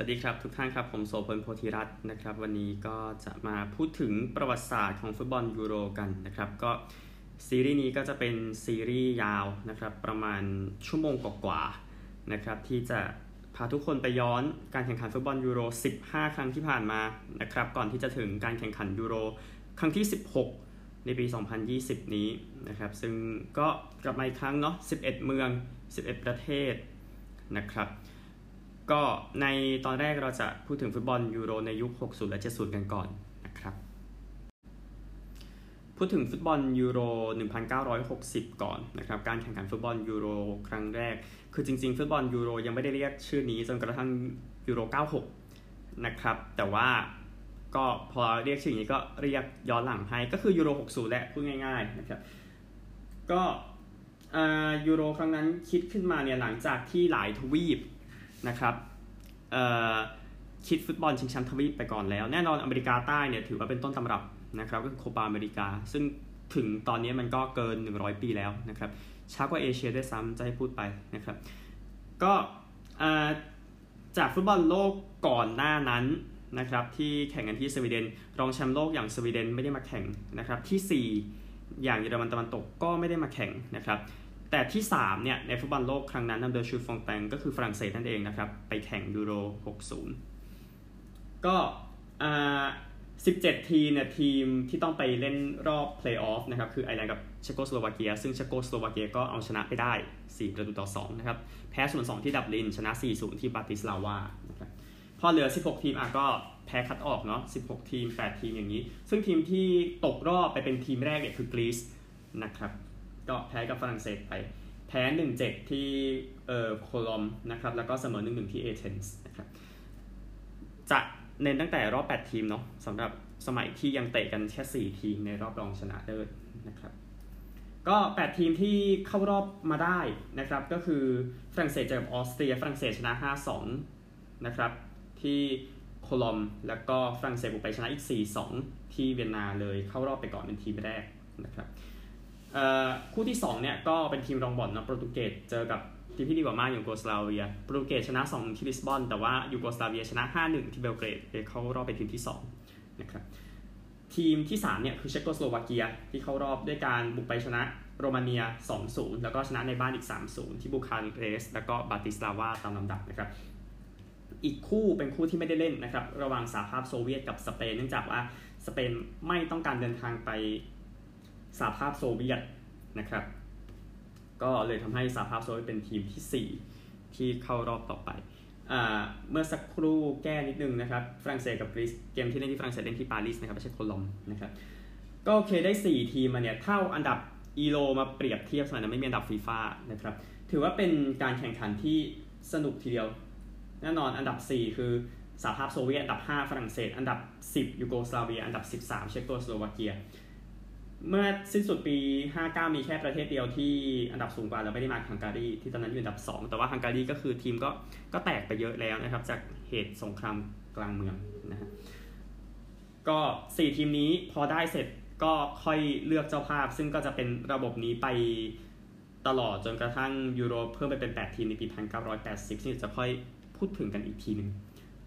สวัสดีครับทุกท่านครับผมโสพลโพธิรัตน์นะครับวันนี้ก็จะมาพูดถึงประวัติศาสตร์ของฟุตบอลยูโรกันนะครับก็ซีรีส์นี้ก็จะเป็นซีรีส์ยาวนะครับประมาณชั่วโมงกว่าๆนะครับที่จะพาทุกคนไปย้อนการแข่งขันฟุตบอลยูโร15ครั้งที่ผ่านมานะครับก่อนที่จะถึงการแข่งขันยูโรครั้งที่16ในปี2020นี้นะครับซึ่งก็กลับมาอีกครั้งเนาะ11เมือง11ประเทศนะครับก็ในตอนแรกเราจะพูดถึงฟุตบอลยูโรในยุค60และ70กันก่อนนะครับพูดถึงฟุตบอลยูโร1960ก่อนนะครับการแข่งขันฟุตบอลยูโรครั้งแรกคือจริงๆฟุตบอลยูโรยังไม่ได้เรียกชื่อนี้จนกระทั่งยูโร96นะครับแต่ว่าก็พอเรียกชื่อนี้ก็เรียกย้อนหลังให้ก็คือยูโร60แหละพูดง่ายๆนะครับก็ยูโรครั้งนั้นคิดขึ้นมาเนี่ยหลังจากที่หลายทวีปนะครับคิดฟุตบอลชิงแชมป์ทวีปไปก่อนแล้วแน่นอนอเมริกาใต้เนี่ยถือว่าเป็นต้นตำรับนะครับก็คือโคปาอเมริกาซึ่งถึงตอนนี้มันก็เกิน100ปีแล้วนะครับช้ากว่าเอเชียด้วยซ้ำจะให้พูดไปนะครับก็จากฟุตบอลโลกก่อนหน้านั้นนะครับที่แข่งกันที่สวีเดนรองแชมป์โลกอย่างสวีเดนไม่ได้มาแข่งนะครับที่4อย่างเยอรมันตะวันตกก็ไม่ได้มาแข่งนะครับแต่ที่3เนี่ยในฟุตบอลโลกครั้งนั้นนำโดยชูฟองแตงก็คือฝรั่งเศสนั่นเองนะครับไปแข่งยูโร60ก็17ทีมเนี่ยทีมที่ต้องไปเล่นรอบเพลย์ออฟนะครับคือไอร์แลนด์กับเชโกสโลวาเกียซึ่งเชโกสโลวาเกียก็เอาชนะไปได้4-2นะครับแพ้ 0-2 ที่ดับลินชนะ 4-0 ที่บาติสลาวานะครับพอเหลือ16ทีมก็แพ้คัดออกเนาะ16ทีม8ทีมอย่างนี้ซึ่งทีมที่ตกรอบไปเป็นทีมแรกเนี่ยคือกรีซนะครับก็แพ้กับฝรั่งเศสไปแพ้ 1-7 ที่โคลอมนะครับแล้วก็เสมอ 1-1 ที่เอเธนส์นะครับจะเน้นตั้งแต่รอบ8ทีมเนาะสำหรับสมัยที่ยังเตะกันแค่4ทีมในรอบรองชนะเลิศนะครับก็8ทีมที่เข้ารอบมาได้นะครับก็คือฝรั่งเศสเจอกับออสเตรียฝรั่งเศสชนะ 5-2 นะครับที่โคลอมแล้วก็ฝรั่งเศสบุกไปชนะอีก 4-2 ที่เวียนนาเลยเข้ารอบไปก่อนเป็นทีมแรกนะครับคู่ที่2เนี่ยก็เป็นทีมรองบอลนะโปรตุเกสเจอกับทีมที่ดีกว่ามากอย่างยูโกสลาเวียโปรตุเกสชนะ 2-1 ที่ลิสบอนแต่ว่ายูโกสลาเวียชนะ 5-1 ที่เบลเกรดเข้ารอบเป็นทีมที่2นะครับทีมที่3เนี่ยคือเชโกสโลวาเกียที่เข้ารอบด้วยการบุกไปชนะโรมาเนีย 2-0 แล้วก็ชนะในบ้านอีก 3-0 ที่บูคาเรสต์แล้วก็บาติสลาวาตามลำดับนะครับอีกคู่เป็นคู่ที่ไม่ได้เล่นนะครับระหว่างสหภาพโซเวียตกับสเปนเนื่องจากว่าสเปนไม่ต้องการเดินทางไปสหภาพโซเวียตนะครับก็เลยทำให้สหภาพโซเวียตเป็นทีมที่4ที่เข้ารอบต่อไปเมื่อสักครู่แก้นิดนึงนะครับฝรั่งเศสกับกรีซเกมที่เล่นที่ฝรั่งเศสเล่นที่ปารีสนะครับไม่ใช่โคลอมนะครับก็โอเคได้4ทีมมาเนี่ยเท่าอันดับอีโรมาเปรียบเทียบสมัยนั้นไม่มีอันดับฟีฟ่านะครับถือว่าเป็นการแข่งขันที่สนุกทีเดียวแน่นอนอันดับ4คือสหภาพโซเวียตอันดับ5ฝรั่งเศสอันดับ10ยูโกสลาเวียอันดับ13เชโกสโลวาเกียเมื่อสิ้นสุดปี59มีแค่ประเทศเดียวที่อันดับสูงกว่าเราไม่ได้มาฮังการีที่ตอนนั้นอยู่อันดับ2แต่ว่าฮังการีก็คือทีมก็แตกไปเยอะแล้วนะครับจากเหตุสงครามกลางเมืองนะฮะก็4ทีมนี้พอได้เสร็จก็ค่อยเลือกเจ้าภาพซึ่งก็จะเป็นระบบนี้ไปตลอดจนกระทั่งยูโรเพิ่มไปเป็น8ทีมในปี1980ซึ่งจะค่อยพูดถึงกันอีกทีนึง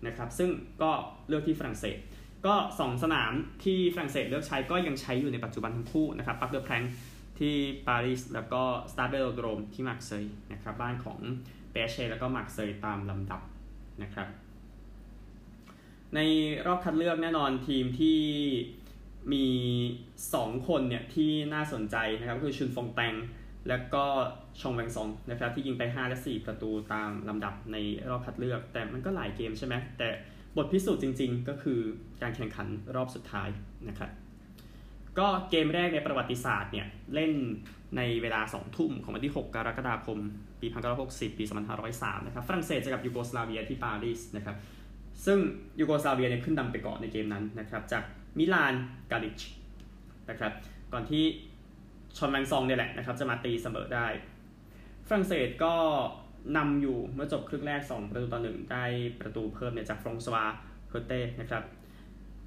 นะครับซึ่งก็เลือกที่ฝรั่งเศสก็2สนามที่ฝรั่งเศสเลือกใช้ก็ยังใช้อยู่ในปัจจุบันทั้งคู่นะครับปาร์คเดอแพลงที่ปารีสแล้วก็สตาร์เบลโดรมที่มาร์เซย์นะครับบ้านของเปเช่แล้วก็มาร์เซย์ตามลำดับนะครับในรอบคัดเลือกแน่นอนทีมที่มี2คนเนี่ยที่น่าสนใจนะครับก็คือชุนฟงแตงแล้วก็ชองแวงซองนะครับที่ยิงไป5และ4ประตูตามลำดับในรอบคัดเลือกแต่มันก็หลายเกมใช่ไหมแต่บทพิสูจน์จริงๆก็คือการแข่งขันรอบสุดท้ายนะครับก็เกมแรกในประวัติศาสตร์เนี่ยเล่นในเวลา 20:00 นของวันที่6 กรกฎาคมปี1960ปี2503นะครับฝรั่งเศสเจอกับยูโกสลาเวียที่ปารีสนะครับซึ่งยูโกสลาเวียเนี่ยขึ้นนำไปก่อนในเกมนั้นนะครับจากมิลานกาลิชนะครับก่อนที่ชอนแวงซองเนี่ยแหละนะครับจะมาตีเสมอได้ฝรั่งเศสก็นำอยู่เมื่อจบครึ่งแรก2-1ได้ประตูเพิ่มเนี่ยจากฟรองซัว เฮอเต้นะครับ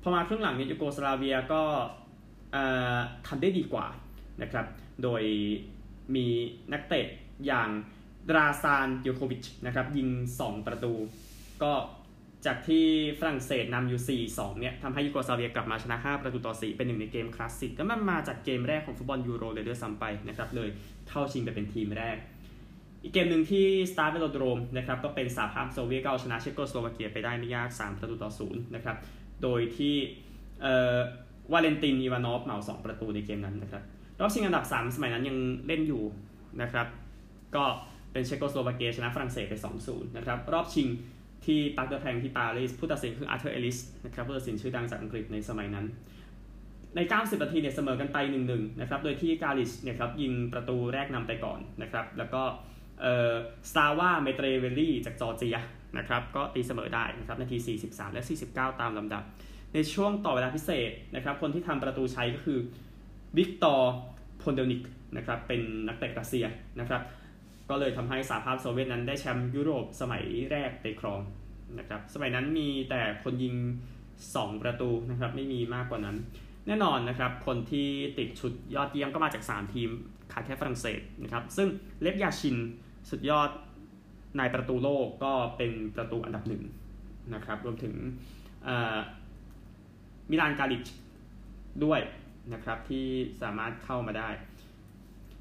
พอมาครึ่งหลังเนี่ยยูโกสลาเวียก็ทำได้ดีกว่านะครับโดยมีนักเตะอย่างดราซาน โยโควิชนะครับยิง2ประตูก็ จากที่ฝรั่งเศสนำอยู่ 4-2 เนี่ยทำให้ยูโกสลาเวียกลับมาชนะ5-4เป็นหนึ่งในเกมคลาสสิกก็มันมาจากเกมแรกของฟุตบอลยูโรเลยด้วยซ้ำไปนะครับเลยเข้าชิงไปเป็นทีมแรกอีกเกมหนึ่งที่สตาร์เวโลโดรมนะครับก็เป็นสหภาพโซเวียตก็เอาชนะเช็กโกสโลวาเกียไปได้ไม่ยาก3-0นะครับโดยที่วาเลนตินอีวานอฟเหมา2 ประตูในเกมนั้นนะครับรอบชิงอันดับ3สมัยนั้นยังเล่นอยู่นะครับก็เป็นเช็กโกสโลวาเกียชนะฝรั่งเศสไป2-0นะครับรอบชิงที่ปาร์คเดอแพงที่ปารีสผู้ตัดสินคืออาร์เธอร์เอลิสนะครับผู้ตัดสินชื่อดังจากอังกฤษในสมัยนั้นใน90 นาทีเนี่ยเสมอกันไป 1-1 นะครับโดยที่กาลิชเนี่ยครับยิงประตูแรกนำไปก่อนนะครับแล้วก็สตาว่าเมเตเวลลี่จากจอร์เจียนะครับก็ตีเสมอได้นะครับนาที43 และ 49ตามลำดับในช่วงต่อเวลาพิเศษนะครับคนที่ทำประตูใช้ก็คือวิกตอร์พลเดลนิกนะครับเป็นนักเตะรัสเซียนะครับก็เลยทำให้สหภาพโซเวียตนั้นได้แชมป์ยุโรปสมัยแรกไปครองนะครับสมัยนั้นมีแต่คนยิง2 ประตูนะครับไม่มีมากกว่านั้นแน่นอนนะครับคนที่ติดชุดยอดเยี่ยมก็มาจาก3 ทีมขาดแค่ฝรั่งเศสนะครับซึ่งเลฟยาชินสุดยอดนายประตูโลกก็เป็นประตูอันดับ1นะครับรวมถึงมิลานกาลิชด้วยนะครับที่สามารถเข้ามาได้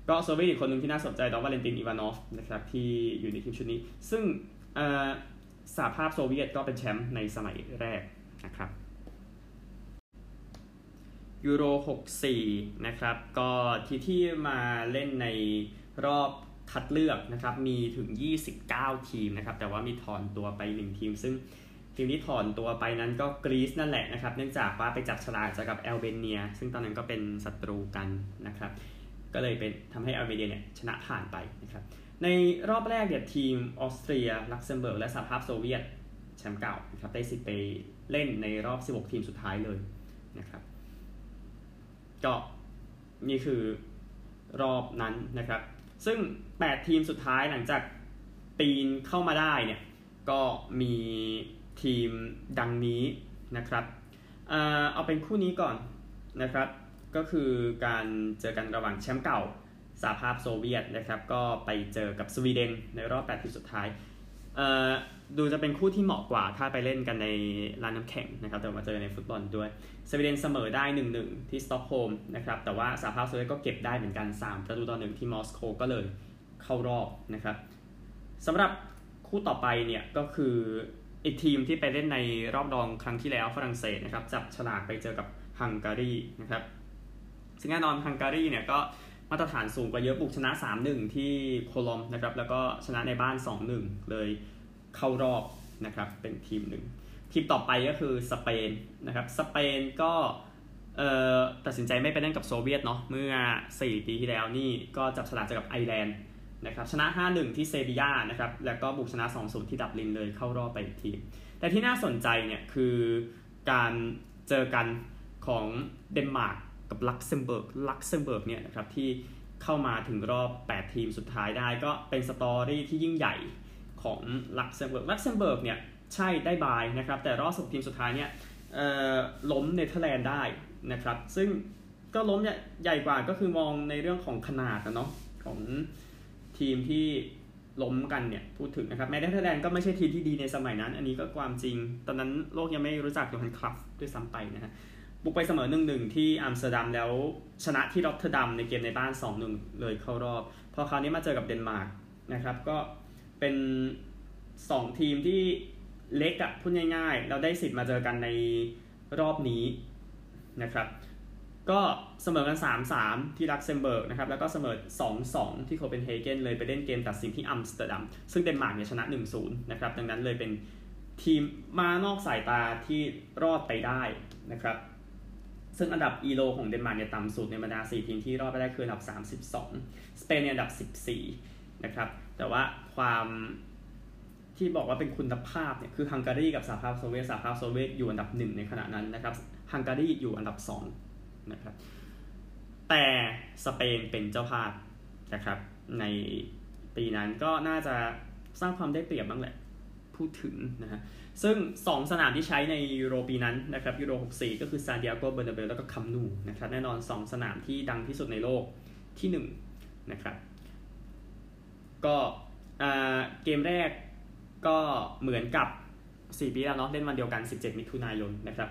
ก็โซเวียตอีกคนหนึ่งที่น่าสนใจดอวาเลนตินอีวานอฟนะครับที่อยู่ในทีมชุดนี้ซึ่งสหภาพโซเวียตก็เป็นแชมป์ในสมัยแรกนะครับยูโร64นะครับก็ทีมที่มาเล่นในรอบคัดเลือกนะครับมีถึง29ทีมนะครับแต่ว่ามีถอนตัวไป1ทีมซึ่งทีมที่ถอนตัวไปนั้นก็กรีซนั่นแหละนะครับเนื่องจากว่าไปจับฉลากกับแอลเบเนียซึ่งตอนนั้นก็เป็นศัตรูกันนะครับก็เลยเป็นทำให้แอลเบเนียเนี่ยชนะผ่านไปนะครับในรอบแรกเนี่ยทีมออสเตรียลักเซมเบิร์กและสหภาพโซเวียตแชมป์เก่านะครับได้สิทธิ์ไปเล่นในรอบ16ทีมสุดท้ายเลยนะครับก็นี่คือรอบนั้นนะครับซึ่ง8ทีมสุดท้ายหลังจากปีนเข้ามาได้เนี่ยก็มีทีมดังนี้นะครับเอาเป็นคู่นี้ก่อนนะครับก็คือการเจอกันระหว่างแชมป์เก่าสหภาพโซเวียตนะครับก็ไปเจอกับสวีเดนในรอบ8ทีมสุดท้ายดูจะเป็นคู่ที่เหมาะกว่าถ้าไปเล่นกันในร้านน้ำแข็งนะครับแต่มาเจอในฟุตบอลด้วยสวีเดนเสมอได้ 1-1 ที่สต็อกโฮล์มนะครับแต่ว่าสหภาพโซเวียตก็เก็บได้เหมือนกัน3-1ที่มอสโกก็เลยเข้ารอบนะครับสำหรับคู่ต่อไปเนี่ยก็คืออีกทีมที่ไปเล่นในรอบรองครั้งที่แล้วฝรั่งเศสนะครับจับฉลากไปเจอกับฮังการีนะครับซึ่งแน่นอนฮังการีเนี่ยก็มาตรฐานสูงกว่าเยอะบุกชนะ 3-1 ที่โคลอมนะครับแล้วก็ชนะในบ้าน 2-1 เลยเข้ารอบนะครับเป็นทีมหนึ่งทีมต่อไปก็คือสเปนนะครับสเปนก็ตัดสินใจไม่ไปเล่นกับโซเวียตเนาะเมื่อ4ปีที่แล้วนี่ก็จับฉลากเจอกับไอร์แลนด์นะครับชนะ 5-1 ที่เซบีย่านะครับแล้วก็บุกชนะ 2-0 ที่ดับลินเลยเข้ารอบไปทีมแต่ที่น่าสนใจเนี่ยคือการเจอกันของเดนมาร์กกับลักเซมเบิร์กเนี่ยนะครับที่เข้ามาถึงรอบ8ทีมสุดท้ายได้ก็เป็นสตอรี่ที่ยิ่งใหญ่ของลักเซมเบิร์กเนี่ยใช่ได้บายนะครับแต่รอบ16ทีมสุดท้ายเนี่ยล้มเนเธอร์แลนด์ได้นะครับซึ่งก็ล้มใหญ่กว่าก็คือมองในเรื่องของขนาดนะเนาะของทีมที่ล้มกันเนี่ยพูดถึงนะครับแม้เนเธอร์แลนด์ก็ไม่ใช่ทีมที่ดีในสมัยนั้นอันนี้ก็ความจริงตอนนั้นโลกยังไม่รู้จักโยฮันคลัฟด้วยซ้ำไปนะฮะบุกไปเสมอ 1-1 ที่อัมสเตอร์ดัมแล้วชนะที่รอตเทอร์ดัมในเกมในบ้าน 2-1 เลยเข้ารอบพอคราวนี้มาเจอกับเดนมาร์กนะครับก็เป็น2ทีมที่เล็กอะพูดง่ายๆเราได้สิทธิ์มาเจอกันในรอบนี้นะครับก็เสมอกัน 3-3 ที่ลักเซมเบิร์กนะครับแล้วก็เสมอ 2-2 ที่โคเปนเฮเกนเลยไปเล่นเกมตัดสินที่อัมสเตอร์ดัมซึ่งเดนมาร์กเนี่ยชนะ 1-0 นะครับดังนั้นเลยเป็นทีมมานอกสายตาที่รอดไปได้นะครับซึ่งอันดับอีโรของเดนมาร์กเนี่ยต่ำสุดในบรรดา4ทีมที่รอดไปได้คืออันดับ32สเปนเนี่ยอันดับ14นะครับแต่ว่าความที่บอกว่าเป็นคุณภาพเนี่ยคือฮังการีกับสหภาพโซเวียตอยู่อันดับ1ในขณะนั้นนะครับฮังการีอยู่อันดับ2นะครับแต่สเปนเป็นเจ้าภาพนะครับในปีนั้นก็น่าจะสร้างความได้เปรียบบ้างแหละพูดถึงนะฮะซึ่ง2สนามที่ใช้ในยูโรปีนั้นนะครับยูโร64ก็คือซานดิเอโกเบอร์นาเบลแล้วก็คัมนูนะครับแน่นอน2สนามที่ดังที่สุดในโลกที่1นะครับก็เกมแรกก็เหมือนกับ 4ปีแล้วเนาะเล่นวันเดียวกัน17มิถุนายนนะครับ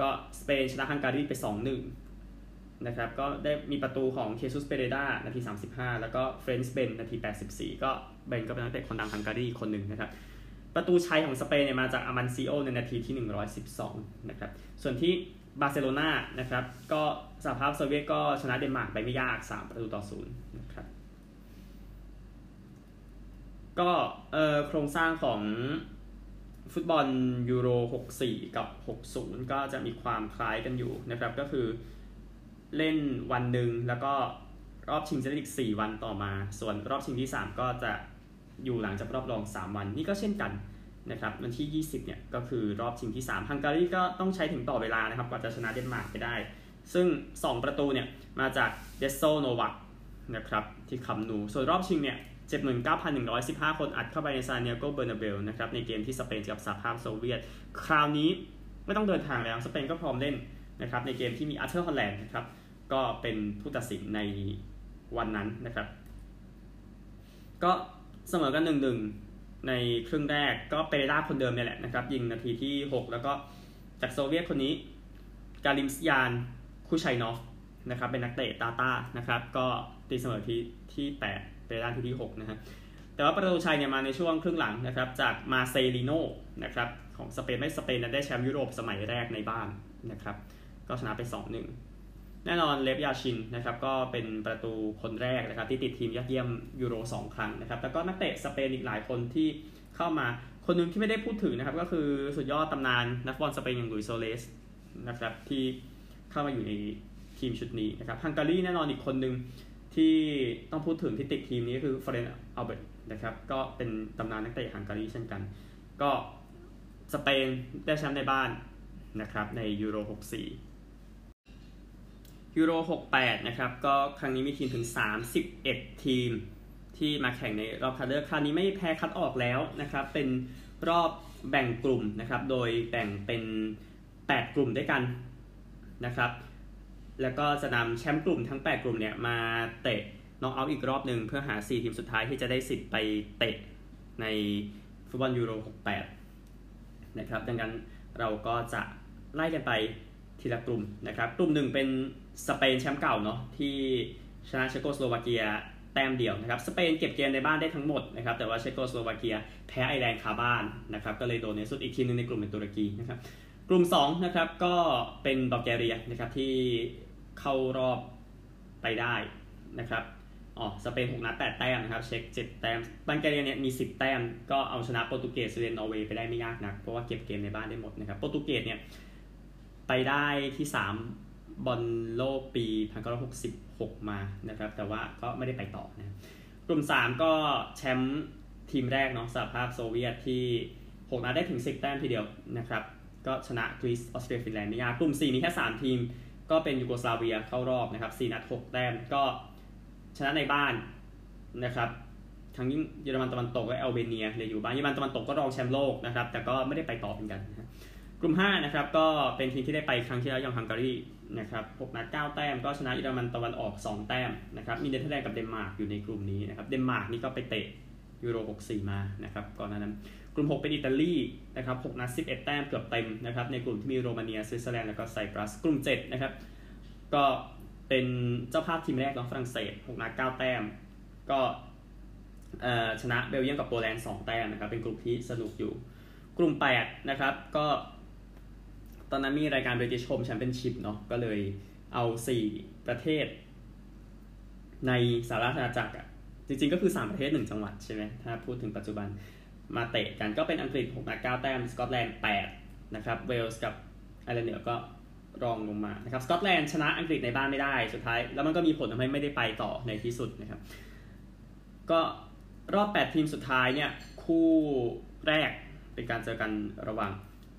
ก็สเปนชนะฮังการีไป 2-1 นะครับก็ได้มีประตูของเคซุสเปเรด้านาที35แล้วก็เฟรนช์เบนนาที84ก็เบนก็เป็นนักเตะคนดังฮังการีคนหนึ่งนะครับประตูชัยของสเปนเนี่ยมาจากอามันซิโอในนาทีที่112นะครับส่วนที่บาร์เซโลนานะครับก็สหภาพโซเวียตก็ชนะเดนมาร์กไปไม่ยาก3-0นะครับก็โครงสร้างของฟุตบอลยูโร64กับ60ก็จะมีความคล้ายกันอยู่นะครับก็คือเล่นวันหนึ่งแล้วก็รอบชิงจะได้อีก4วันต่อมาส่วนรอบชิงที่3ก็จะอยู่หลังจากรอบรอง3วันนี่ก็เช่นกันนะครับวันที่20เนี่ยก็คือรอบชิงที่3ฮังการีก็ต้องใช้ถึงต่อเวลานะครับกว่าจะชนะเดนมาร์กไปได้ซึ่ง2ประตูเนี่ยมาจากเดซโซโนวัคนะครับที่คัมนูส่วนรอบชิงเนี่ย79,115 คนอัดเข้าไปในซานติอาโก เบอร์นาเบลนะครับในเกมที่สเปนกับสหภาพโซเวียตคราวนี้ไม่ต้องเดินทางแล้วสเปนก็พร้อมเล่นนะครับในเกมที่มีอาร์เธอร์ ฮอลแลนด์นะครับก็เป็นผู้ตัดสินในวันนั้นนะครับก็เสมอกัน 1-1 ในครึ่งแรกก็เปเรด้าคนเดิมเนี่ยแหละนะครับยิงนาทีที่6แล้วก็จากโซเวียตคนนี้กาลิมสยานคูชัยนอฟนะครับเป็นนักเตะตาตานะครับก็ตีเสมอที่8เปเรด้าที่6นะฮะแต่ว่าประตูชัยเนี่ยมาในช่วงครึ่งหลังนะครับจากมาเซลิโนนะครับของสเปนไม่สเปนได้แชมป์ยุโรปสมัยแรกในบ้านนะครับก็ชนะไป 2-1 แน่นอนเลฟยาชินนะครับก็เป็นประตูคนแรกนะครับที่ติดทีมยอดเยี่ยมยูโร2ครั้งนะครับแล้วก็นักเตะสเปนอีกหลายคนที่เข้ามาคนนึงที่ไม่ได้พูดถึงนะครับก็คือสุดยอดตำนานนักบอลสเปนอย่างหลุยส์โซเลสนะครับที่เข้ามาอยู่ในทีมชุดนี้นะครับฮังการีแน่นอนอีกคนนึงที่ต้องพูดถึงที่ติดทีมนี้คือฟอเรน อัลเบิร์ตนะครับก็เป็นตำนานนักเตะฮังการีเช่นกันก็สเปนได้แชมป์ในบ้านนะครับในยูโร64ยูโร68นะครับก็ครั้งนี้มีทีมถึง31ทีมที่มาแข่งในรอบคัดเลือกคราวนี้ไม่แพ้คัดออกแล้วนะครับเป็นรอบแบ่งกลุ่มนะครับโดยแบ่งเป็น8กลุ่มด้วยกันนะครับแล้วก็จะนำแชมป์กลุ่มทั้ง8กลุ่มเนี่ยมาเตะน็อกเอาท์อีกรอบหนึ่งเพื่อหา4ทีมสุดท้ายที่จะได้สิทธิ์ไปเตะในฟุตบอลยูโร68นะครับดังนั้นเราก็จะไล่กันไปทีละกลุ่มนะครับกลุ่ม1เป็นสเปนแชมป์เก่าเนาะที่ชนะเชโกสโลวาเกียแต้มเดียวนะครับสเปนเก็บเกมในบ้านได้ทั้งหมดนะครับแต่ว่าเชโกสโลวาเกียแพ้ไอร์แลนด์คาบ้านนะครับก็เลยโดนในสุดอีกทีมนึงในกลุ่มเป็นตุรกีนะครับกลุ่ม2นะครับก็เป็นบัลแกเรียนะครับที่เข้ารอบไปได้นะครับสเปน6นัด8แต้มนะครับเช็ค7แต้มบัลแกเรียเนี่ยมี10แต้มก็เอาชนะโปรตุเกสสวีเดนนอร์เวย์ไปได้ไม่ยากนักเพราะว่าเก็บเกมในบ้านได้หมดนะครับโปรตุเกสเนี่ยไปได้ที่3บอลโลกปี1966มานะครับแต่ว่าก็ไม่ได้ไปต่อนะกลุ่ม3ก็แชมป์ทีมแรกเนาะสหภาพโซเวียตที่6นัดได้ถึง10แต้มทีเดียวนะครับก็ชนะกรีซออสเตรียฟินแลนด์ไม่ยากกลุ่ม4มีแค่3ทีมก็เป็นยูโกสลาเวียเข้ารอบนะครับ4นัด6แต้มก็ชนะในบ้านนะครับทั้งยิ่งเยอรมันตะวันตกและอัลเบเนียเลยอยู่บ้านเยอรมันตะวันตกก็รองแชมป์โลกนะครับแต่ก็ไม่ได้ไปต่อเหมือนกันนะกลุ่ม5นะครับก็เป็นทีมที่ได้ไปครั้งที่แล้วอย่างฮังการีนะครับ6นัด9แต้มก็ชนะเยอรมันตะวันออก2แต้มนะครับมีเนเธอร์แลนด์กับเดนมาร์กอยู่ในกลุ่มนี้นะครับเดนมาร์กนี่ก็ไปเตะยูโร64มานะครับก่อนหน้านั้นกลุ่ม6เป็นอิตาลีนะครับ6นัด11แต้มเกือบเต็มนะครับในกลุ่มที่มีโรมาเนียสวิตเซอร์แลนด์แล้วก็ไซปรัสกลุ่ม7นะครับก็เป็นเจ้าภาพทีมแรกของฝรั่งเศส6นัด9แต้มก็ชนะเบลเยียมกับโปแลนด์2แต้มนะครับเป็นกลุ่มที่สนุกอยู่กลุ่ม8นะครับก็ตอนนั้นมีรายการ British Home Championship เนาะก็เลยเอา4ประเทศในสหราชอาณาจักรจริงๆก็คือ3ประเทศ1จังหวัดใช่ไหมถ้าพูดถึงปัจจุบันมาเตะกันก็เป็นอังกฤษ6นัด9แต้มสกอตแลนด์8นะครับเวลส์กับไอร์แลนด์เหนือก็รองลงมานะครับสกอตแลนด์ชนะอังกฤษในบ้านไม่ได้สุดท้ายแล้วมันก็มีผลทำให้ไม่ได้ไปต่อในที่สุดนะครับก็รอบ8ทีมสุดท้ายเนี่ยคู่แรกเป็นการเจอกันระหว่าง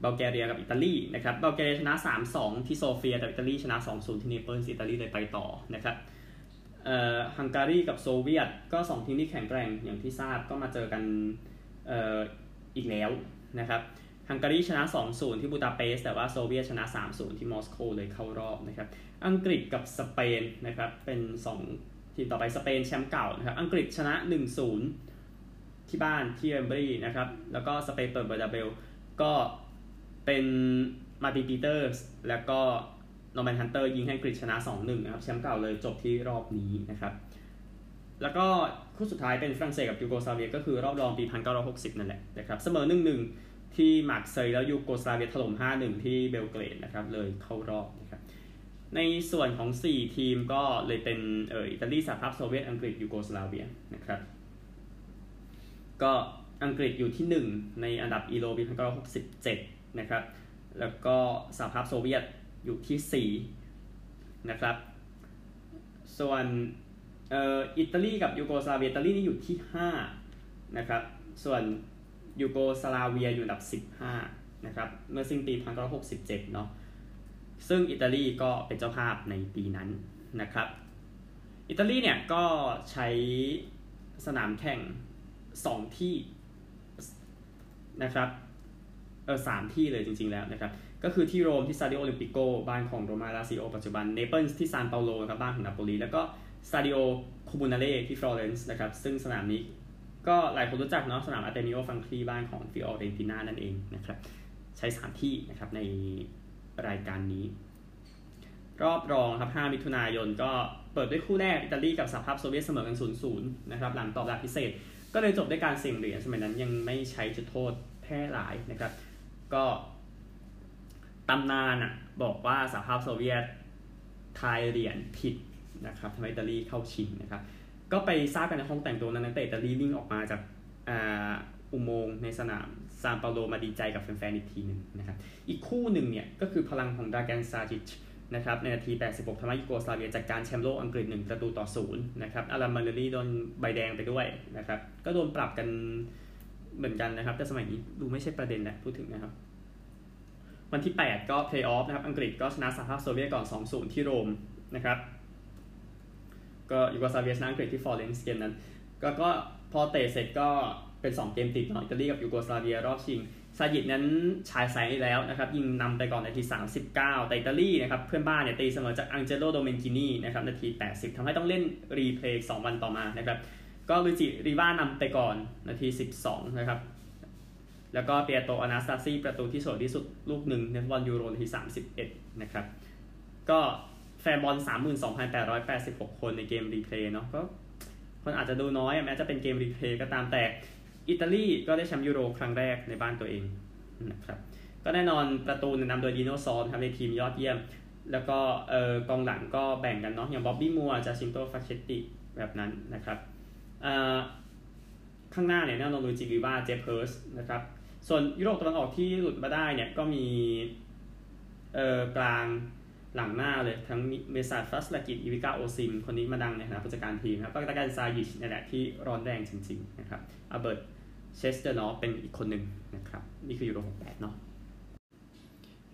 บัลแกเรียกับอิตาลีนะครับบัลแกเรียชนะ 3-2 ที่โซเฟียแต่อิตาลีชนะ 2-0 ที่เนเปิลส์อิตาลีเลยไปต่อนะครับฮังการีกับโซเวียตก็2ทีมที่แข็งแกร่งอย่างที่ทราบก็มาเจอกันอีกแล้วนะครับฮังการีชนะ 2-0 ที่บูดาเปสต์แต่ว่าโซเวียตชนะ 3-0 ที่มอสโกเลยเข้ารอบนะครับอังกฤษกับสเปนนะครับเป็น2ทีมต่อไปสเปนแชมป์เก่านะครับอังกฤษชนะ 1-0 ที่บ้านที่เอมบรีนะครับแล้วก็สเปนเปิดบาร์ดาเบล ก็เป็นมาร์ตินปีเตอร์สและก็นอร์แมนฮันเตอร์ยิงให้กรีซชนะ 2-1 นะครับแชมป์เก่าเลยจบที่รอบนี้นะครับแล้วก็คู่สุดท้ายเป็นฝรั่งเศสกับยูโกสลาเวียก็คือรอบรองปี1960นั่นแหละนะครับเสมอ 1-1 ที่มาร์เซย์แล้วยูโกสลาเวียถล่ม 5-1 ที่เบลเกรดนะครับเลยเข้ารอบนะครับในส่วนของ4ทีมก็เลยเป็นอิตาลีสหภาพโซเวียตอังกฤษยูโกสลาเวียนะครับก็อังกฤษอยู่ที่1ในอันดับยูโรปี1967นะครับแล้วก็สหภาพโซเวียตอยู่ที่4นะครับส่วนอิตาลีกับยูโกสลาเวียอิตาลีนี่อยู่ที่5นะครับส่วนยูโกสลาเวียอยู่อันดับ15นะครับเมื่อสิ้นปี1967เนาะซึ่งอิตาลีก็เป็นเจ้าภาพในปีนั้นนะครับอิตาลีเนี่ยก็ใช้สนามแข่ง2ที่นะครับ3ที่เลยจริงๆแล้วนะครับก็คือที่โรมที่ซาดิโอโอลิมปิโกบ้านของโรม่าลาซิโอปัจจุบันเนเปิลส์ที่ซานเปาโลครับบ้านของนาโปลีแล้วก็ซาดิโอคูบูนาเล่ที่ฟลอเรนซ์นะครับซึ่งสนามนี้ก็หลายคนรู้จักเนาะสนามอาร์เตมิโอฟังคลีบ้านของฟิออเรนติน่านั่นเองนะครับใช้3ที่นะครับในรายการนี้รอบรองครับ5มิถุนายนก็เปิดด้วยคู่แรกอิตาลีกับสหภาพโซเวียตเสมอกัน 0-0 นะครับหลังตอบรับพิเศษก็เลยจบด้วยการเสี่ยงเหรียญสมัยนั้นยังไม่ใช้จุดโทษแพร่หลายนะครับก็ตำนานอ่ะบอกว่าสหภาพโซเวียตทายเหรียญผิดนะครับทำให้อิตาลีเข้าชิงนะครับก็ไปทราบกันในห้องแต่งตัวนั้นนักเตะอิตาลีวิ่งออกมาจากอุโมงค์ในสนามซานเปาโลมาดีใจกับแฟนๆอีกทีหนึ่งนะครับอีกคู่หนึ่งเนี่ยก็คือพลังของดราแกนซาจิชนะครับในนาที86ทำให้ยูโกสลาเวียจากการแชมป์โลกอังกฤษ1-0นะครับอารัมมาเนลลี่โดนใบแดงไปด้วยนะครับก็โดนปรับกันเหมือนกันนะครับแต่สมัยนี้ดูไม่ใช่ประเด็นแหละพูดถึงนะครับวันที่8ก็เพลย์ออฟนะครับอังกฤษก็ชนะสหภาพโซเวียตก่อน 2-0 ที่โรมนะครับก็ยูโกสลาเวียชนะอังกฤษที่ฟลอเรนซ์เกมนั้นก็พอเตะเสร็จก็เป็น2เกมติดของอิตาลีกับยูโกสลาเวียรอบชิงซาจิชนั้นฉายแสงอีกแล้วนะครับยิงนำไปก่อนนาที39แต่อิตาลีนะครับเพื่อนบ้านเนี่ยตีเสมอจากอังเจโลโดเมนกินีนะครับนาที80ทำให้ต้องเล่นรีเพลย์2วันต่อมานะครับก็ลุยจิริว่านำไปก่อนนาที12นะครับแล้วก็เปียโตอนาสตาซีประตูที่สวยที่สุดลูกหนึ่งในฟุตบอลยูโรที่31นะครับก็แฟนบอล 32,886 คนในเกมรีเพลย์เนาะก็คนอาจจะดูน้อยแม้จะเป็นเกมรีเพลย์ก็ตามแต่อิตาลีก็ได้แชมป์ยูโรครั้งแรกในบ้านตัวเองนะครับก็แน่นอนประตูนำโดยดิโนซอนครับในทีมยอดเยี่ยมแล้วก็กองหลังก็แบ่งกันเนาะอย่างบ๊อบบี้มัวจาซินโตฟาเชตติแบบนั้นนะครับข้างหน้าเนี่ยแน่นอนลุยจิริว่าเจฟเฮิร์สนะครับส่วนยุโรปตะวันออกที่หลุดมาได้เนี่ยก็มีกลางหลังหน้าเลยทั้งเมซาฟัสลากิตอีวิกาโอซิมคนนี้มาดังในฐานะผู้จัดการทีมครับก็ตะการซายิชนี่แหละที่ร้อนแรงจริงๆนะครับอัลเบิร์ตเชสเตอร์นอฟเป็นอีกคนหนึ่งนะครับนี่คือยูโร68เนาะ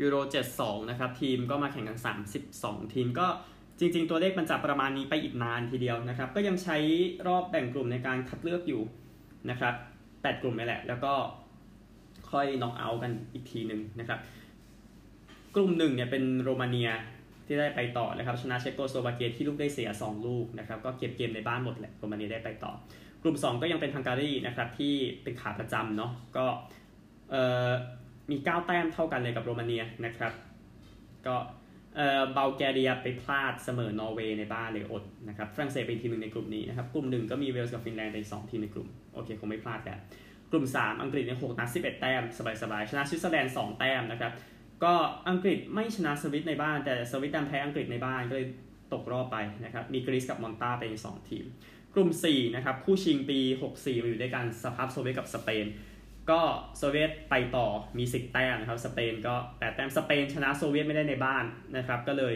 ยูโร72นะครับทีมก็มาแข่งกัน32ทีมก็จริงๆตัวเลขมันจะประมาณนี้ไปอีกนานทีเดียวนะครับก็ยังใช้รอบแบ่งกลุ่มในการคัดเลือกอยู่นะครับ8กลุ่มนี่แหละแล้วก็ค่อยน็อกเอาท์กันอีกทีหนึ่งนะครับกลุ่ม1เนี่ยเป็นโรมาเนียที่ได้ไปต่อนะครับชนะเช็กโกสโลวาเกียที่ลูกได้เสีย2ลูกนะครับก็เก็บเกมในบ้านหมดแหละโรมาเนียได้ไปต่อกลุ่ม2ก็ยังเป็นฮังการีนะครับที่เป็นขาประจำเนาะก็มี9แต้มเท่ากันเลยกับโรมาเนียนะครับก็บัลแกเรียไปพลาดเสมอนอร์เวย์ในบ้านเลยอดนะครับฝรั่งเศสเป็นทีมหนึ่งในกลุ่มนี้นะครับกลุ่ม1ก็มีเวลส์กับฟินแลนด์เป็น2ทีมในกลุ่มโอเคคงไม่พลาดแต่กลุ่ม3อังกฤษใน6นัด11แต้มสบายๆชนะสวิตเซอร์แลนด์2แต้มนะครับก็อังกฤษไม่ชนะสวิตในบ้านแต่สวิตดันแพ้อังกฤษในบ้านก็เลยตกรอบไปนะครับมีกรีซกับมอนตาเป็น2ทีมกลุ่ม4นะครับคู่ชิงปี64มาอยู่ด้วยกันสหภาพโซเวียตกับสเปนก็โซเวียตไปต่อมี10แต้มนะครับสเปนก็8แต้มสเปนชนะโซเวียตไม่ได้ในบ้านนะครับก็เลย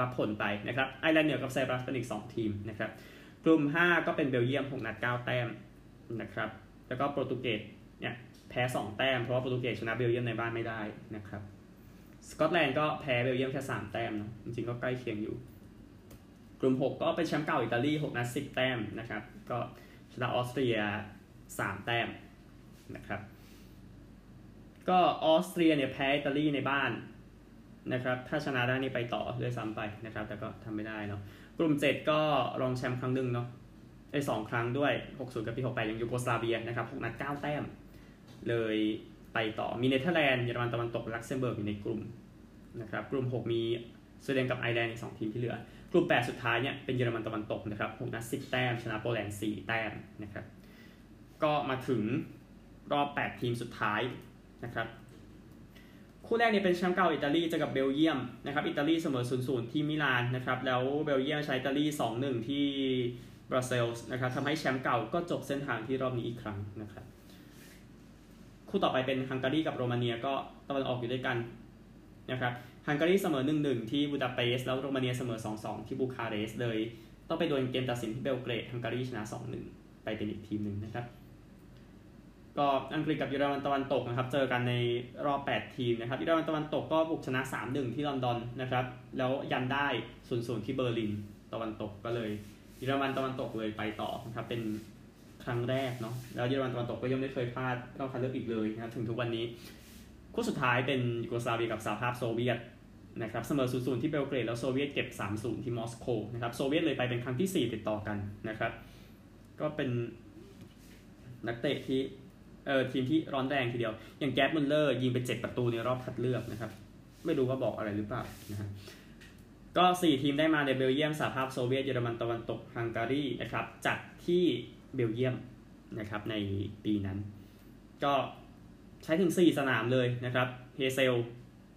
รับผลไปนะครับไอร์แลนด์เหนือกับไซปรัสเป็นอีก2ทีมนะครับกลุ่ม5ก็เป็นเบลเยียม6นัด9แต้มนะครับแล้วก็โปรตุเกสเนี่ยแพ้2แต้มเพราะว่าโปรตุเกสชนะเบลเยียมในบ้านไม่ได้นะครับสกอตแลนด์ก็แพ้เบลเยียมแค่3แต้มเนาะจริงๆก็ใกล้เคียงอยู่กลุ่ม6ก็เป็นแชมป์เก่าอิตาลี6นัด10แต้มนะครับก็ชนะออสเตรีย3แต้มนะครับก็ออสเตรียเนี่ยแพ้อิตาลีในบ้านนะครับถ้าชนะได้นี่ไปต่อเลยซ้ำไปนะครับแต่ก็ทำไม่ได้เนาะกลุ่ม7ก็รองแชมป์ครั้งนึงเนาะ2ครั้งด้วย60กับปี68ยังยูโกสลาเวียนะครับ6นัด9แต้มเลย ไปต่อมีเนเธอร์แลนด์เยอรมันตะวันตกลักเซมเบิร์กอยู่ในกลุ่มนะครับกลุ่ม6มีสวีเดนกับไอร์แลนด์อีก2ทีมที่เหลือกลุ่ม8สุดท้ายเนี่ยเป็นเยอรมันตะวันตกนะครับ6นัด10แต้มชนะโปแลนด์4แต้มนะครับก็มาถึงรอบ8ทีมสุดท้ายนะครับคู่แรกเนี่ยเป็นแชมป์เก่าอิตาลีเจอกับเบลเยียมนะครับอิตาลีเสมอ 0-0 ที่มิลานนะครับแล้วเบลเยียมใช้อิตาลี 2-1 ที่บรัสเซลส์นะครับทำให้แชมป์เก่าก็จบเส้นทางที่รอบนี้อีกครั้งนะครับคู่ต่อไปเป็นฮังการีกับโรมาเนียก็ตะวันออกอยู่ด้วยกันนะครับฮังการีเสมอ 1-1 ที่บูดาเปสต์แล้วโรมาเนียเสมอ 2-2 ที่บูคาเรสต์เลยต้องไปดวลเกมตัดสินที่เบลเกรดฮังการีชนะ 2-1 ไปเป็นอีกทีมหนึ่งนะครับก็อังกฤษกับเยอรมันตะวันตกนะครับเจอกันในรอบ8ทีมนะครับเยอรมันตะวันตกก็บุกชนะ 3-1 ที่ลอนดอนนะครับแล้วยันได้ 0-0 ที่เบอร์ลินตะวันตกก็เลยเยอรมันตะวันตกเลยไปต่อนะครับเป็นครั้งแรกเนาะแล้วเยอรมันตะวันตกก็ยังไม่เคยพลาดรอบคัดเลือกอีกเลยนะครับถึงทุกวันนี้คู่สุดท้ายเป็นยูโกสลาเวียกับสหภาพโซเวียตนะครับเสมอ 0-0 ที่เบลเกรดแล้วโซเวียตเก็บ 3-0 ที่มอสโกนะครับโซเวียตเลยไปเป็นครั้งที่4ติดต่อกันนะครับก็เป็นนักเตะที่ทีมที่ร้อนแรงทีเดียวอย่างแก๊สมุลเลอร์ยิงไป7ประตูในรอบคัดเลือกนะครับไม่รู้ว่าบอกอะไรหรือเปล่านะครับก็4ทีมได้มาในเบลเยียมสหภาพโซเวียตเยอรมันตะวันตกฮังการีนะครับจัดที่เบลเยียมนะครับในปีนั้นก็ใช้ถึง4สนามเลยนะครับเฮเซล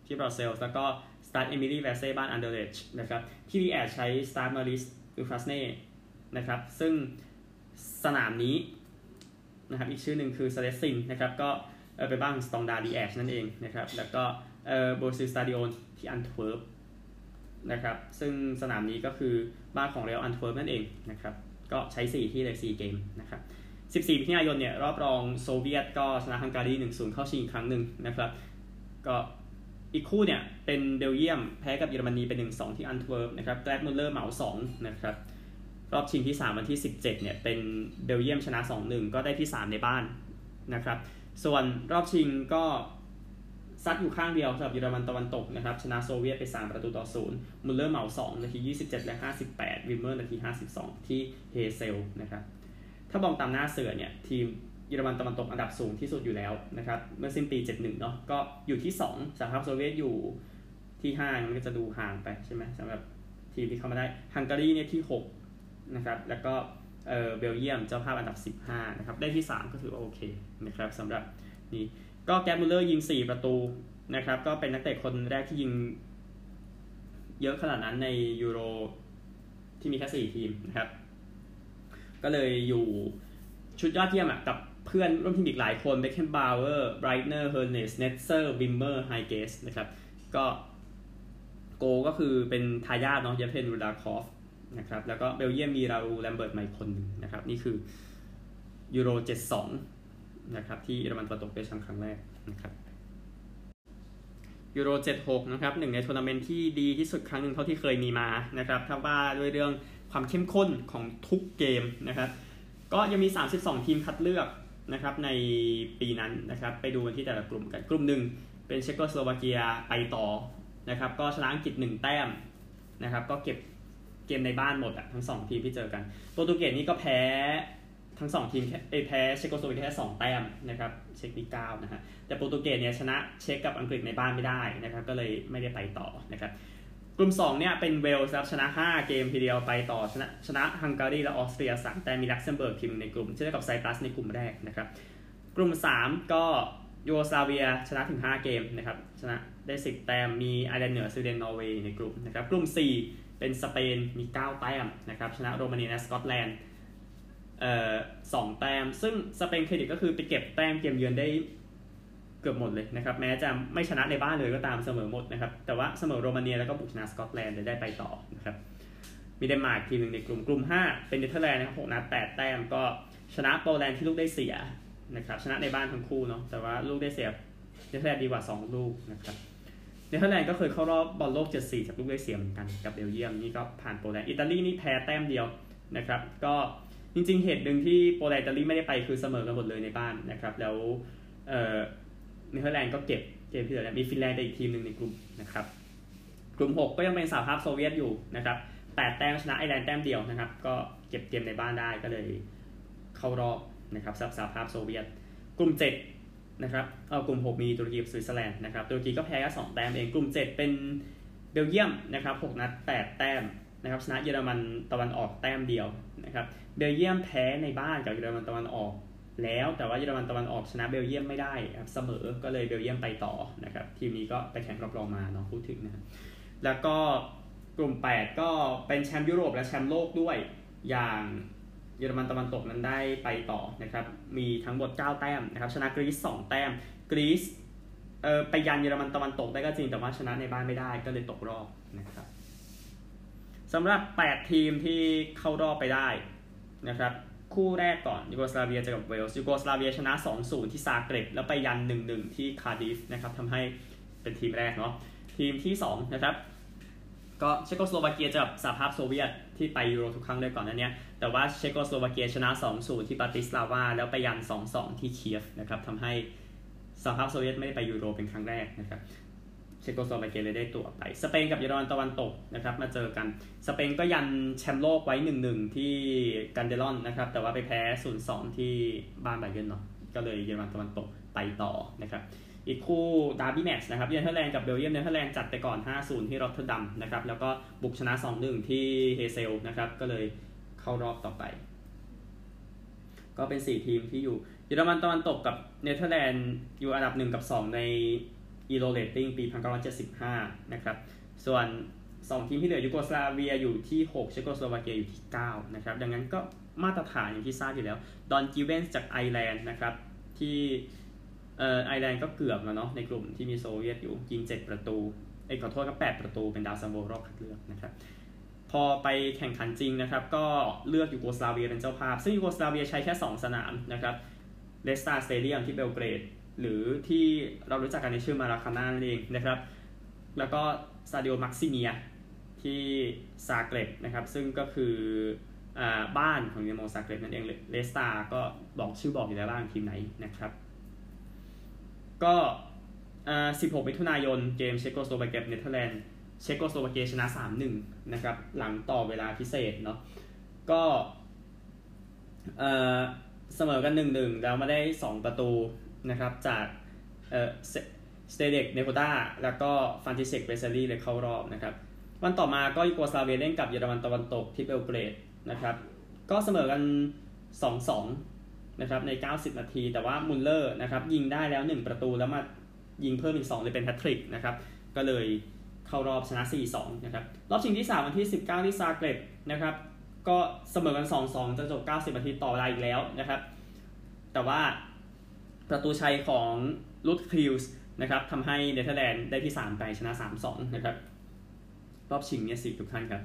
ที่บรัสเซลส์แล้วก็สตาร์เอมิลี่แวเซ่บ้านอันเดอร์เลชนะครับที่รีแอดใช้สตาร์มาริสอูคราสเน่นะครับซึ่งสนามนี้นะครับอีกชื่อหนึ่งคือซาเลสซินนะครับก็ไปบ้างสตองดาดีแอชนั่นเองนะครับแล้วก็โบซิสตาดิโอนที่อันเทเวิร์ปนะครับซึ่งสนามนี้ก็คือบ้านของเรอัลอันเทเวิร์ปนั่นเองนะครับก็ใช้4ที่เลย4เกมนะครับ14มิถุนายนเนี่ยรอบรองโซเวียตก็ชนะฮังการี 1-0 เข้าชิงอีกครั้งหนึ่งนะครับก็อีกคู่เนี่ยเป็นเบลเยียมแพ้กับเยอรมนีเป็น 1-2 ที่อันเทเวิร์ปนะครับแกรดมุลเลอร์เหมา2นะครับรอบชิงที่3วันที่17เนี่ยเป็นเบลเยียมชนะ 2-1 ก็ได้ที่3ในบ้านนะครับส่วนรอบชิงก็ซัดอยู่ข้างเดียวสำหรับเยอรมันตะวันตกนะครับชนะโซเวียตไป3-0 มุลเลอร์เหมา2นาที27และ58วิมเมอร์นาที52ที่เฮเซลนะครับถ้ามองตามหน้าเสือเนี่ยทีมเยอรมันตะวันตกอันดับสูงที่สุดอยู่แล้วนะครับเมื่อสิ้นปี71เนาะก็อยู่ที่2สหภาพโซเวียตอยู่ที่5มันก็จะดูห่างไปใช่ไหมสำหรับทีมที่เข้ามาได้ฮังการีเนี่ยที่6นะครับแล้วก็เบลเยียมเจ้าภาพอันดับ15นะครับได้ที่3ก็ถือว่าโอเคนะครับสำหรับนี่ก็แกมูลเลอร์ยิง4ประตูนะครับก็เป็นนักเตะคนแรกที่ยิงเยอะขนาดนั้นในยูโรที่มีแค่4ทีมนะครับก็เลยอยู่ชุดยอดเยี่ยมกับเพื่อนร่วมทีมอีกหลายคนเบคแฮมบาวเวอร์ไบรท์เนอร์เฮอร์เนสเนตเซอร์วิมเมอร์ไฮเกสนะครับก็โกก็คือเป็นทายาทเนาะเยเพนรูดาคอฟนะครับแล้วก็เบลเยียมมีราอูแลมเบิร์ตมาอีกคนนึงนะครับนี่คือยูโร72นะครับที่เยอรมันตะวันตกได้แชมป์ครั้งแรกนะครับยูโร76นะครับหนึ่งในทัวร์นาเมนต์ที่ดีที่สุดครั้งหนึ่งเท่าที่เคยมีมานะครับถ้าว่าด้วยเรื่องความเข้มข้นของทุกเกมนะครับก็ยังมี32ทีมคัดเลือกนะครับในปีนั้นนะครับไปดูกันที่แต่ละกลุ่มกันกลุ่มหนึ่งเป็นเช็กโกสโลวาเกียไปต่อนะครับก็ชนะอังกฤษ1แต้มนะครับก็เก็บเกมในบ้านหมดอ่ะทั้ง2ทีมที่เจอกันโปรตุเกสนี่ก็แพ้ทั้ง2ทีมแพ้เช็กโกสโลวาเกียแค่2แต้มนะครับเช็กมี9นะฮะแต่โปรตุเกสเนี่ยชนะเช็กกับอังกฤษในบ้านไม่ได้นะครับก็เลยไม่ได้ไปต่อนะครับกลุ่ม2เนี่ยเป็นเวลส์ชนะ5เกมทีเดียวไปต่อชนะฮังการีและออสเตรีย3แต่มีลักเซมเบิร์กทีมในกลุ่มเช่นเดียวกับไซปรัสในกลุ่มแรกนะครับกลุ่ม3ก็ยูโกสลาเวียชนะถึง5เกมนะครับชนะได้10แต้มมีไอร์แลนด์เหนือสวีเดนนอร์เวย์ในกลุ่มนะครับกลุ่ม4เป็นสเปนมี9แต้มนะครับชนะโรมาเนียและสกอตแลนด์2แต้มซึ่งสเปนเครดิตก็คือไปเก็บแต้มเกมเยือนได้เกือบหมดเลยนะครับแม้จะไม่ชนะในบ้านเลยก็ตามเสมอหมดนะครับแต่ว่าเสมอโรมาเนียแล้วก็บุกชนะสกอตแลนด์ได้ไปต่อนะครับมีเดนมาร์กทีมหนึ่งในกลุ่ม5เป็นเนเธอร์แลนด์นะครับ6นัด8แต้มก็ชนะโปแลนด์ที่ลูกได้เสียนะครับชนะในบ้านทั้งคู่เนาะแต่ว่าลูกได้เสียเนเธอร์แลนด์ดีกว่า2ลูกนะครับเนเธอร์แลนด์ก็เคยเข้ารอบบอลโลก74จากลูกได้เสียเหมือนกันกับเบลเยียมนี่ก็ผ่านโปแลนด์อิตาลีนี่แพ้แต้มเดียวนะครับก็จริงๆเหตุหนึ่งที่โปแลนด์อิตาลีไม่ได้ไปคือเสมอกันหมดเลยในบ้านนะครับแล้วเนเธอร์แลนด์ก็เก็บเกมที่เหลือมีฟินแลนด์อีกทีมหนึ่งในกลุ่มนะครับกลุ่ม6ก็ยังเป็นสหภาพโซเวียตอยู่นะครับ8แต้มชนะไอร์แลนด์แต้มเดียวนะครับก็เก็บเกมในบ้านได้ก็เลยเข้ารอบนะครับสหภาพโซเวียตกลุ่ม7 นะครับกลุ่ม6มีตุรกีกับสวิตเซอร์แลนด์นะครับตุรกีก็แพ้แค่2แต้มเองกลุ่ม7เป็นเบลเยียมนะครับ6นัด8แต้มนะครับชนะเยอรมันตะวันออกแต้มเดียวนะครับเบลเยียมแพ้ในบ้านกับเยอรมันตะวันออกแล้วแต่ว่าเยอรมันตะวันออกชนะเบลเยียมไม่ได้ครับเสมอก็เลยเบลเยียมไปต่อนะครับทีมนี้ก็ไปแข่งรอบรองมาเนาะพูดถึงนะแล้วก็กลุ่ม8ก็เป็นแชมป์ยุโรปและแชมป์โลกด้วยอย่างเยอรมันตะวันตกนั้นได้ไปต่อนะครับมีทั้งหมด9แต้มนะครับชนะกรีซ2แต้มกรีซไปยันเยอรมันตะวันตกได้ก็จริงแต่ว่าชนะในบ้านไม่ได้ก็เลยตกรอบนะครับสำหรับ8ทีมที่เข้ารอบไปได้นะครับคู่แรกก่อนยูโกสลาเวียเจอกับเวลส์ยูโกสลาเวียชนะ 2-0 ที่ซาเกร็บแล้วไปยัน 1-1 ที่คาร์ดิฟนะครับทำให้เป็นทีมแรกเนาะทีมที่2นะครับก็เชโกสโลวาเกียเจอกับสหภาพโซเวียตที่ไปยูโรทุกครั้งเลยก่อนนั้นเนี่ยแต่ว่าเชโกสโลวาเกียชนะ 2-0 ที่บาติสลาวาแล้วไปยัน 2-2 ที่เคียฟนะครับทำให้สหภาพโซเวียตไม่ได้ไปยูโรเป็นครั้งแรกนะครับเชโกสโลวาเกียเลยได้ตั๋วไปสเปนกับเยอรมันตะวันตกนะครับมาเจอกันสเปนก็ยันแชมป์โลกไว้ 1-1 ที่กันเดลอนนะครับแต่ว่าไปแพ้ 0-2 ที่บ้านบาเยิร์นเนาะก็เลยเยอรมันตะวันตกไปต่อนะครับอีกคู่ดาร์บี้แมตช์นะครับเนเธอร์แลนด์กับเบลเยียมเนเธอร์แลนด์จัดไปก่อน 5-0 ที่รอตเทอร์ดัมนะครับแล้วก็บุกชนะ 2-1 ที่เฮเซลนะครับก็เลยเข้ารอบต่อไปก็เป็น4ทีมที่อยู่เยอรมันตะวันตกกับเนเธอร์แลนด์อยู่อันดับ1กับ2ในอีโรเรตติ้งปี1975นะครับส่วน2ทีมที่เหลือยูโกสลาเวียอยู่ที่6เชโกสโลวาเกียอยู่ที่9นะครับดังนั้นก็มาตรฐานอย่างที่ทราบอยู่แล้วดอนกิเวนส์จากไอร์แลนด์นะครับที่ไอร์แลนด์ก็เกือบแล้วเนาะในกลุ่มที่มีโซเวียตอยู่ยิง7ประตูขอโทษครับ8ประตูเป็นดาวซัมโบรอบคัดเลือกนะครับพอไปแข่งขันจริงนะครับก็เลือกยูโกสลาเวียเป็นเจ้าภาพซึ่งยูโกสลาเวียใช้แค่2สนามนะครับเลสตาร์สเตเดียมที่เบลเกรดหรือที่เรารู้จักกันในชื่อมาราคาน่านั่นเองนะครับแล้วก็ซาดิโอมักซิเมียที่ซาเกร็บนะครับซึ่งก็คือบ้านของดินาโมซาเกร็บนั่นเองเลสตาร์ก็บอกชื่อบอกอยู่แล้วบ้างทีมไหนนะครับก็16 มิถุนายนเกมเชโกสโลวาเกียเนเธอร์แลนด์เชโกสโลวาเกียชนะ 3-1 นะครับหลังต่อเวลาพิเศษเนาะก็เสมอกัน 1-1 แล้วมาได้2ประตูนะครับจากสเตเด็กเนโคต้าแล้วก็ฟันติเซกเบเซรี่เลยเข้ารอบนะครับวันต่อมาก็ยูโกสลาเวียเล่นกับเยอรมันตะวันตกที่เบลเกรดนะครับก็เสมอกัน 2-2นะครับใน90นาทีแต่ว่ามุลเลอร์นะครับยิงได้แล้ว1ประตูแล้วมายิงเพิ่มอีก2เลยเป็นแฮตทริกนะครับก็เลยเข้ารอบชนะ 4-2 นะครับรอบชิงที่3วันที่19ที่ซาเกร็บนะครับก็เสมอกัน 2-2 จนจบ90นาทีต่อเวลาอีกแล้วนะครับแต่ว่าประตูชัยของลุดคริวส์นะครับทำให้เนเธอร์แลนด์ได้ที่3ไปชนะ 3-2 นะครับรอบชิงเนี่ย4ทุกท่านครับ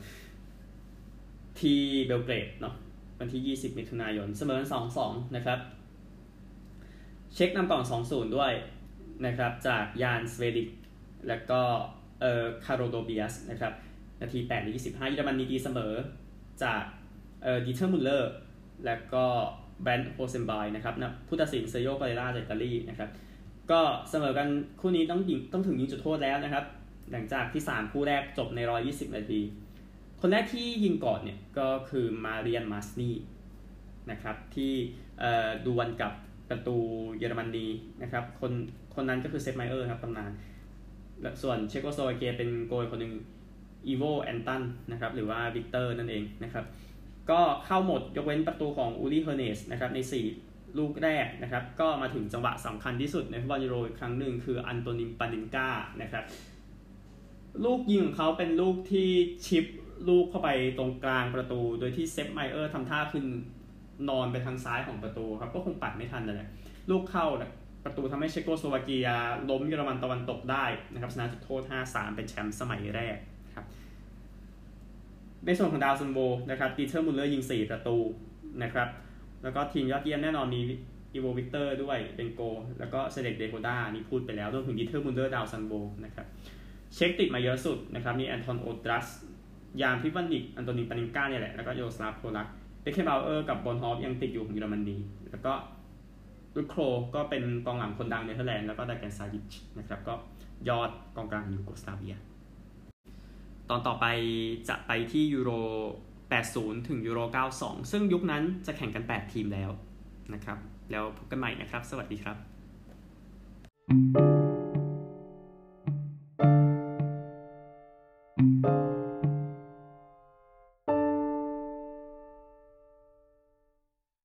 ที่เบลเกรดเนาะวันที่20มิถุนายนเสมอ 2-2 นะครับเช็คนำก่อน 2-0 ด้วยนะครับจากยานสเวดิกแล้วก็คาโรโดเบียสนะครับนาที8ถึง25เยอรมนีตีเสมอจากดิเทอร์มุลเลอร์แล้วก็แบรนด์โฮเซนไบร์นะครับผู้ตัดสินเซโยกาเรล่าจากอิตาลีนะครับก็เสมอกันคู่นี้ต้องถึงยิงจุดโทษแล้วนะครับหลังจากที่3คู่แรกจบใน120นาทีคนแรกที่ยิงก่อนเนี่ยก็คือมาเรียนมาสนีนะครับที่ดูวันกับประตูเยอรมนีนะครับคนนั้นก็คือเซฟไมเออร์ครับตำนานส่วนเชโกสโลวาเกียเป็นโกลคนหนึ่งอีโวแอนตันนะครับหรือว่าวิกเตอร์นั่นเองนะครับก็เข้าหมดยกเว้นประตูของอูลี่เฮอร์เนสนะครับใน4ลูกแรกนะครับก็มาถึงจังหวะสำคัญที่สุดในฟุตบอลยูโรอีกครั้งหนึ่งคืออันโตนิมปานินกานะครับลูกยิงของเขาเป็นลูกที่ชิปลูกเข้าไปตรงกลางประตูโดยที่เซฟไมเออร์ทำท่าขึ้นนอนไปทางซ้ายของประตูครับก็คงปัดไม่ทันนั่นแหละลูกเข้าประตูทำให้เชโกสโลวาเกียล้มเยอรมันตะวันตกได้นะครับชนะจุดโทษ 5-3 เป็นแชมป์สมัยแรกครับในส่วนของดาวซัมโบนะครับดีเทอร์มุลเลอร์ยิง4ประตูนะครับแล้วก็ทีมยอดเยี่ยมแน่นอนมีอีโววิกเตอร์ด้วยเป็นโกแล้วก็เซเด็กเดโกด้านี่พูดไปแล้วรวมถึงดีเทอร์มุลเลอร์ดาวซัมโบนะครับเช็คติดมาเยอะสุดนะครับมีแอนทอนโอตรัสยามพิวันนิกอันโตนิปานิก้าเนี่ยแหละแล้วก็โยสลาฟโคลักเบคเคนบาวเออร์กับบอลฮอฟยังติดอยู่ของเยอรมนีแล้วก็ลุคโครก็เป็นกองหลังคนดังเนเธอร์แลนด์แล้วก็ดาแกนซายิชนะครับก็ยอดกองกลางยูโกสลาเวียตอนต่อไปจะไปที่ยูโร80ถึงยูโร92ซึ่งยุคนั้นจะแข่งกัน8ทีมแล้วนะครับแล้วพบกันใหม่นะครับสวัสดีครับ